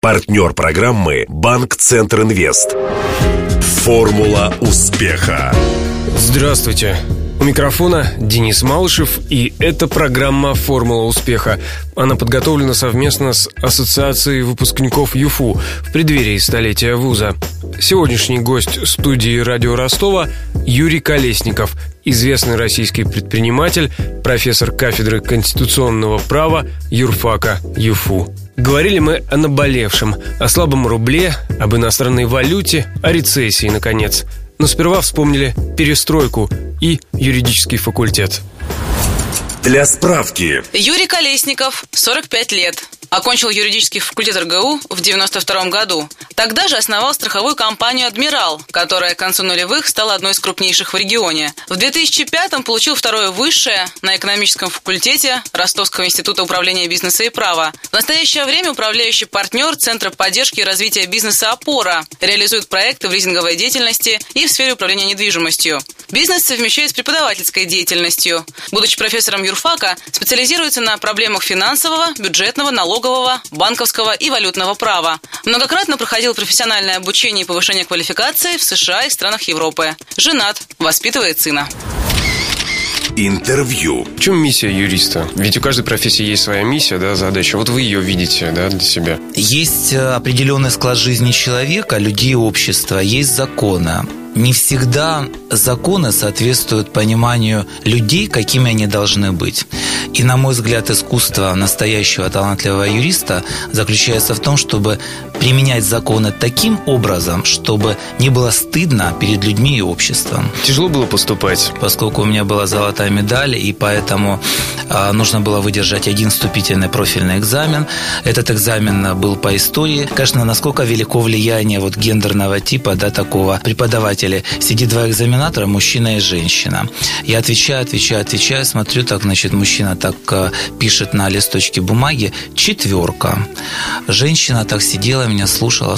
Партнер программы «Банк Центр Инвест». Формула успеха. Здравствуйте. У микрофона Денис Малышев, и это программа «Формула успеха». Она подготовлена совместно с Ассоциацией выпускников ЮФУ в преддверии столетия вуза. Сегодняшний гость студии «Радио Ростова» Юрий Колесников, известный российский предприниматель, профессор кафедры конституционного права юрфака ЮФУ. Говорили мы о наболевшем, о слабом рубле, об иностранной валюте, о рецессии, наконец. Но сперва вспомнили перестройку и юридический факультет. Для справки. Юрий Колесников, 45 лет. Окончил юридический факультет РГУ в 1992 году. Тогда же основал страховую компанию «Адмирал», которая к концу нулевых стала одной из крупнейших в регионе. В 2005-м получил второе высшее на экономическом факультете Ростовского института управления бизнеса и права. В настоящее время управляющий партнер Центра поддержки и развития бизнеса «Опора» реализует проекты в лизинговой деятельности и в сфере управления недвижимостью. Бизнес совмещает с преподавательской деятельностью. Будучи профессором юрфака, специализируется на проблемах финансового, бюджетного, налогового, банковского и валютного права. Многократно проходил профессиональное обучение и повышение квалификации в США и странах Европы. Женат, воспитывает сына. Интервью. В чем миссия юриста? Ведь у каждой профессии есть своя миссия, да, задача. Вот вы ее видите, да, для себя. Есть определенный склад жизни человека, людей, общества, есть законы. Не всегда законы соответствуют пониманию людей, какими они должны быть. И, на мой взгляд, искусство настоящего талантливого юриста заключается в том, чтобы применять законы таким образом, чтобы не было стыдно перед людьми и обществом. Тяжело было поступать? Поскольку у меня была золотая медаль, и поэтому нужно было выдержать один вступительный профильный экзамен. Этот экзамен был по истории. Конечно, насколько велико влияние вот гендерного типа, да, такого преподавателя. Сидит два экзаменатора, мужчина и женщина. Я отвечаю, смотрю, так, значит, мужчина так пишет на листочке бумаги, четверка. Женщина так сидела, меня слушала,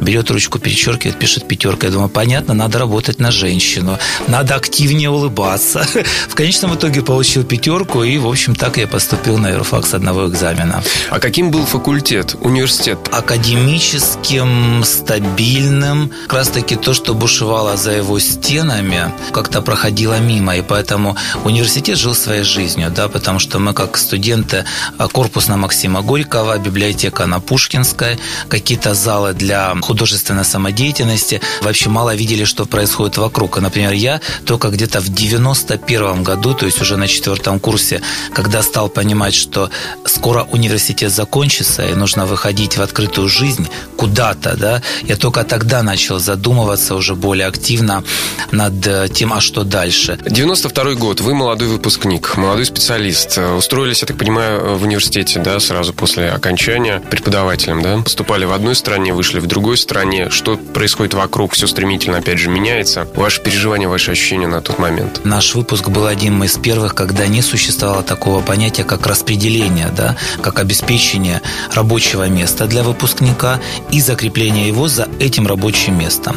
берет ручку, перечеркивает, пишет пятерка. Я думаю, понятно, надо работать на женщину, надо активнее улыбаться. В конечном итоге получил пятерку, и, в общем, так я поступил на юрфак с одного экзамена. А каким был факультет, университет? Академическим, стабильным. Как раз-таки то, что бушевало за его стенами, как-то проходило мимо, и поэтому университет жил своей жизнью, да, потому что мы, как студенты, корпус на Максима Горького, библиотека на Пушкинской, какие-то залы для художественной самодеятельности, вообще мало видели, что происходит вокруг. Например, я только где-то в 91 году, то есть уже на 4 курсе, когда стал понимать, что скоро университет закончится и нужно выходить в открытую жизнь куда-то, да, я только тогда начал задумываться уже более активно над тем, а что дальше. 92 год, вы молодой выпускник, молодой специалист. Устроились, я так понимаю, в университете, да, сразу после окончания преподавателем, да? Поступали в одной стране, вышли в другой стране. Что происходит вокруг? Все стремительно, опять же, меняется. Ваши переживания, ваши ощущения на тот момент? Наш выпуск был одним из первых, когда не существовало такого понятия, как распределение, да, как обеспечение рабочего места для выпускника и закрепление его за этим рабочим местом.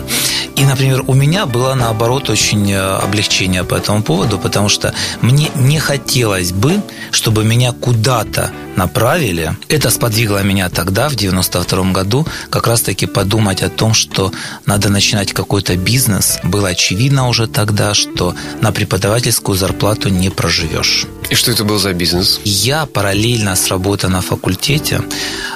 И, например, у меня было, наоборот, очень облегчение по этому поводу, потому что мне не хотелось бы, чтобы меня куда-то направили. Это сподвигло меня тогда, в 92 году, как раз-таки подумать о том, что надо начинать какой-то бизнес. Было очевидно уже тогда, что на преподавательскую зарплату не проживешь. И что это был за бизнес? Я параллельно с работой на факультете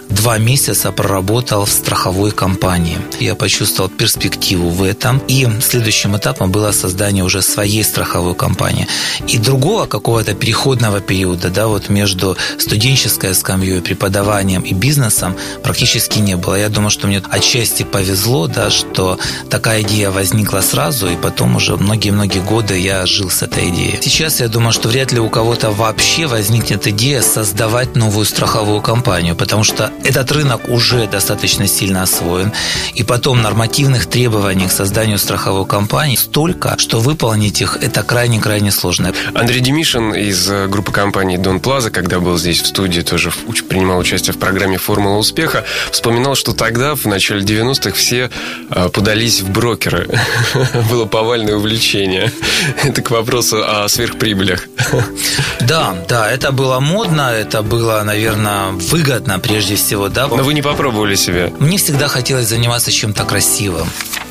2 месяца проработал в страховой компании. Я почувствовал перспективу в этом. И следующим этапом было создание уже своей страховой компании. И другого какого-то переходного периода, да, вот между студенческой скамьей, преподаванием и бизнесом практически не было. Я думаю, что мне отчасти повезло, да, что такая идея возникла сразу, и потом уже многие-многие годы я жил с этой идеей. Сейчас я думаю, что вряд ли у кого-то вообще возникнет идея создавать новую страховую компанию, потому что этот рынок уже достаточно сильно освоен, и потом нормативных требований к созданию страховой компании столько, что выполнить их это крайне сложно. Андрей Демишин из группы компаний «Дон Плаза», когда был здесь в студии, тоже принимал участие в программе «Формула успеха», вспоминал, что тогда, в начале 90-х, все подались в брокеры. Было повальное увлечение. Это к вопросу о сверхприбылях. Да, это было модно, это было, наверное, выгодно прежде всего, да? Но вы не попробовали себя? Мне всегда хотелось заниматься чем-то красивым.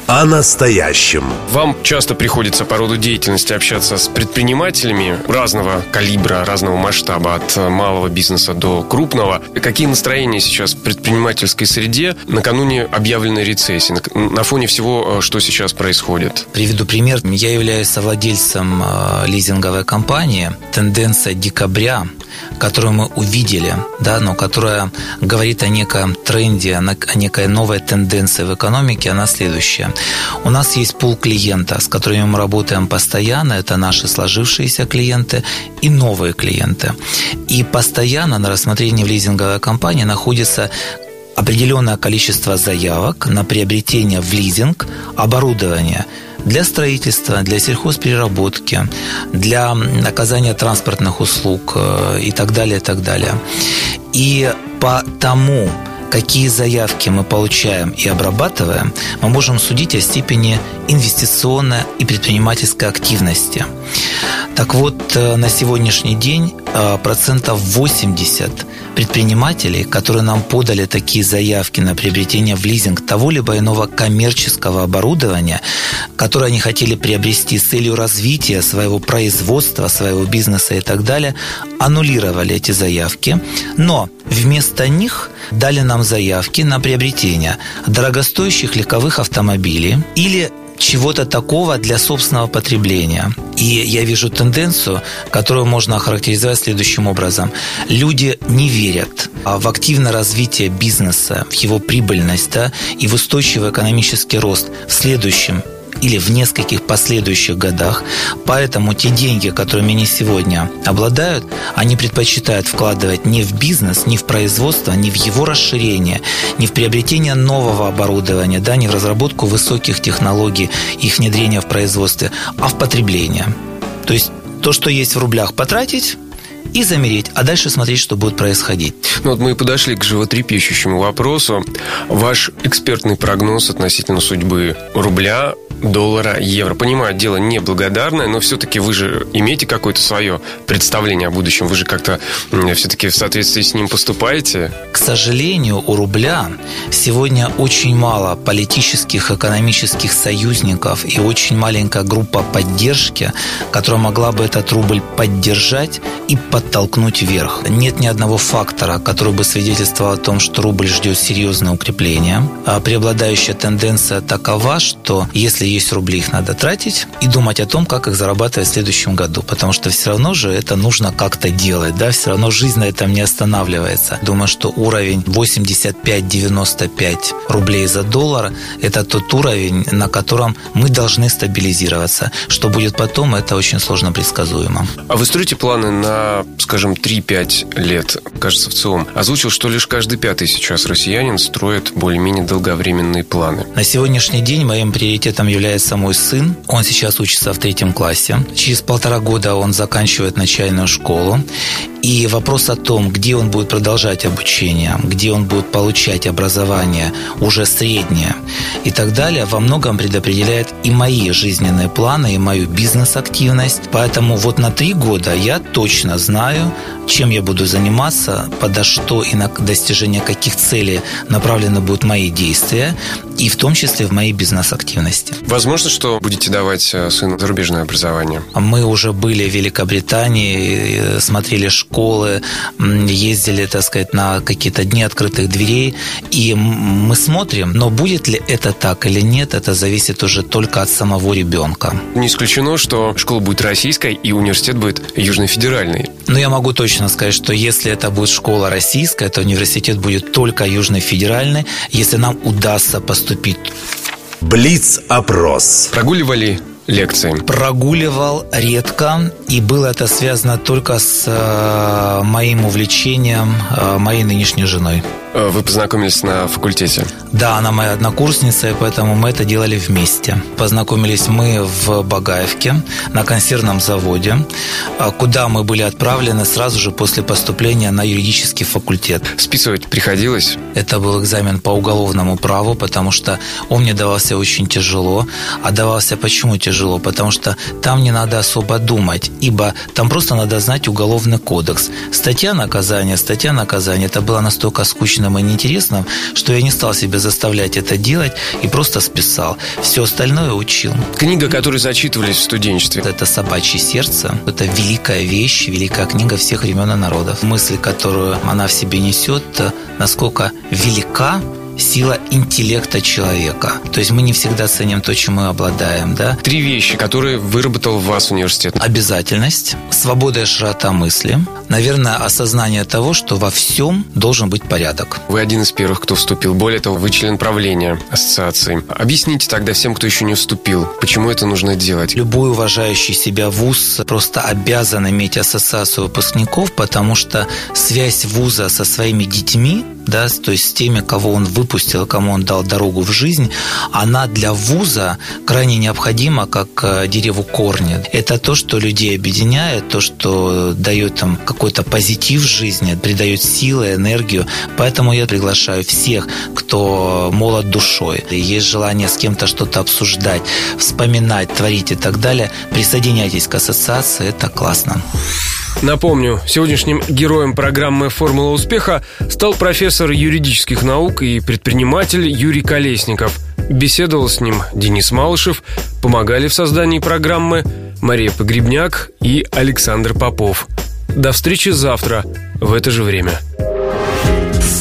О настоящем. Вам часто приходится по роду деятельности общаться с предпринимателями разного калибра, разного масштаба, от малого бизнеса до крупного. Какие настроения сейчас в предпринимательской среде накануне объявленной рецессии, на фоне всего, что сейчас происходит? Приведу пример. Я являюсь совладельцем лизинговой компании. Тенденция декабря, которую мы увидели, да, но которая говорит о неком тренде, о некой новой тенденции в экономике, она следующая. У нас есть пул клиента, с которыми мы работаем постоянно. Это наши сложившиеся клиенты и новые клиенты. И постоянно на рассмотрении в лизинговой компании находится определенное количество заявок на приобретение в лизинг оборудования для строительства, для сельхозпереработки, для оказания транспортных услуг и так далее, и так далее. И потому, какие заявки мы получаем и обрабатываем, мы можем судить о степени инвестиционной и предпринимательской активности. Так вот, на сегодняшний день 80% предпринимателей, которые нам подали такие заявки на приобретение в лизинг того либо иного коммерческого оборудования, которое они хотели приобрести с целью развития своего производства, своего бизнеса и так далее, аннулировали эти заявки, но вместо них дали нам заявки на приобретение дорогостоящих легковых автомобилей или чего-то такого для собственного потребления. И я вижу тенденцию, которую можно охарактеризовать следующим образом. Люди не верят в активное развитие бизнеса, в его прибыльность, да, и в устойчивый экономический рост в следующем или в нескольких последующих годах. Поэтому те деньги, которыми они сегодня обладают, они предпочитают вкладывать не в бизнес, не в производство, не в его расширение, не в приобретение нового оборудования, да, не в разработку высоких технологий, их внедрение в производстве, а в потребление. То есть то, что есть в рублях, потратить и замереть, а дальше смотреть, что будет происходить. Ну вот мы и подошли к животрепещущему вопросу. Ваш экспертный прогноз относительно судьбы рубля, доллара, евро. Понимаю, дело неблагодарное, но все-таки вы же имеете какое-то свое представление о будущем. Вы же как-то все-таки в соответствии с ним поступаете. К сожалению, у рубля сегодня очень мало политических, экономических союзников и очень маленькая группа поддержки, которая могла бы этот рубль поддержать и подтолкнуть вверх. Нет ни одного фактора, который бы свидетельствовал о том, что рубль ждет серьезное укрепление. А преобладающая тенденция такова, что если есть рубли, их надо тратить и думать о том, как их зарабатывать в следующем году, потому что все равно же это нужно как-то делать, да, все равно жизнь на этом не останавливается. Думаю, что уровень 85-95 рублей за доллар – это тот уровень, на котором мы должны стабилизироваться. Что будет потом, это очень сложно предсказуемо. А вы строите планы на, скажем, 3-5 лет? Кажется, в целом озвучил, что лишь каждый пятый сейчас россиянин строит более-менее долговременные планы. На сегодняшний день моим приоритетом является мой сын. Он сейчас учится в 3 классе. Через 1,5 года он заканчивает начальную школу. И вопрос о том, где он будет продолжать обучение, где он будет получать образование уже среднее и так далее, во многом предопределяет и мои жизненные планы, и мою бизнес-активность. Поэтому вот на 3 года я точно знаю, чем я буду заниматься, подо что и на достижение каких целей направлены будут мои действия, и в том числе в моей бизнес-активности. Возможно, что будете давать сыну зарубежное образование? Мы уже были в Великобритании, смотрели школы, ездили, так сказать, на какие-то дни открытых дверей, и мы смотрим, но будет ли это так или нет, это зависит уже только от самого ребенка. Не исключено, что школа будет российской и университет будет южнофедеральный. Но я могу точно сказать, что если это будет школа российская, то университет будет только южнофедеральный, если нам удастся поступить. Блиц-опрос. Прогуливали лекции? Прогуливал редко, и было это связано только с моим увлечением, моей нынешней женой. Вы познакомились на факультете? Да, она моя однокурсница, и поэтому мы это делали вместе. Познакомились мы в Багаевке на консервном заводе, куда мы были отправлены сразу же после поступления на юридический факультет. Списывать приходилось? Это был экзамен по уголовному праву, потому что он мне давался очень тяжело. А давался почему тяжело? Потому что там не надо особо думать, ибо там просто надо знать уголовный кодекс. Статья наказания. Это было настолько скучным и неинтересным, что я не стал себя заставлять это делать и просто списал. Все остальное учил. Книга, которую зачитывались в студенчестве. Это «Собачье сердце». Это великая вещь, великая книга всех времен и народов. Мысль, которую она в себе несет, насколько велика сила интеллекта человека. То есть мы не всегда ценим то, чем мы обладаем, да? Три вещи, которые выработал в вас университет. Обязательность, свобода и широта мысли. Наверное, осознание того, что во всем должен быть порядок. Вы один из первых, кто вступил. Более того, вы член правления ассоциации. Объясните тогда всем, кто еще не вступил, почему это нужно делать. Любой уважающий себя вуз просто обязан иметь ассоциацию выпускников, потому что связь вуза со своими детьми, да, то есть с теми, кого он выпустил, кому он дал дорогу в жизнь, она для вуза крайне необходима, как дереву корни. Это то, что людей объединяет, то, что дает им какой-то позитив в жизни, придает силы, энергию. Поэтому я приглашаю всех, кто молод душой, есть желание с кем-то что-то обсуждать, вспоминать, творить и так далее. Присоединяйтесь к ассоциации, это классно. Напомню, сегодняшним героем программы «Формула успеха» стал профессор юридических наук и предприниматель Юрий Колесников. Беседовал с ним Денис Малышев, помогали в создании программы Мария Погребняк и Александр Попов. До встречи завтра в это же время.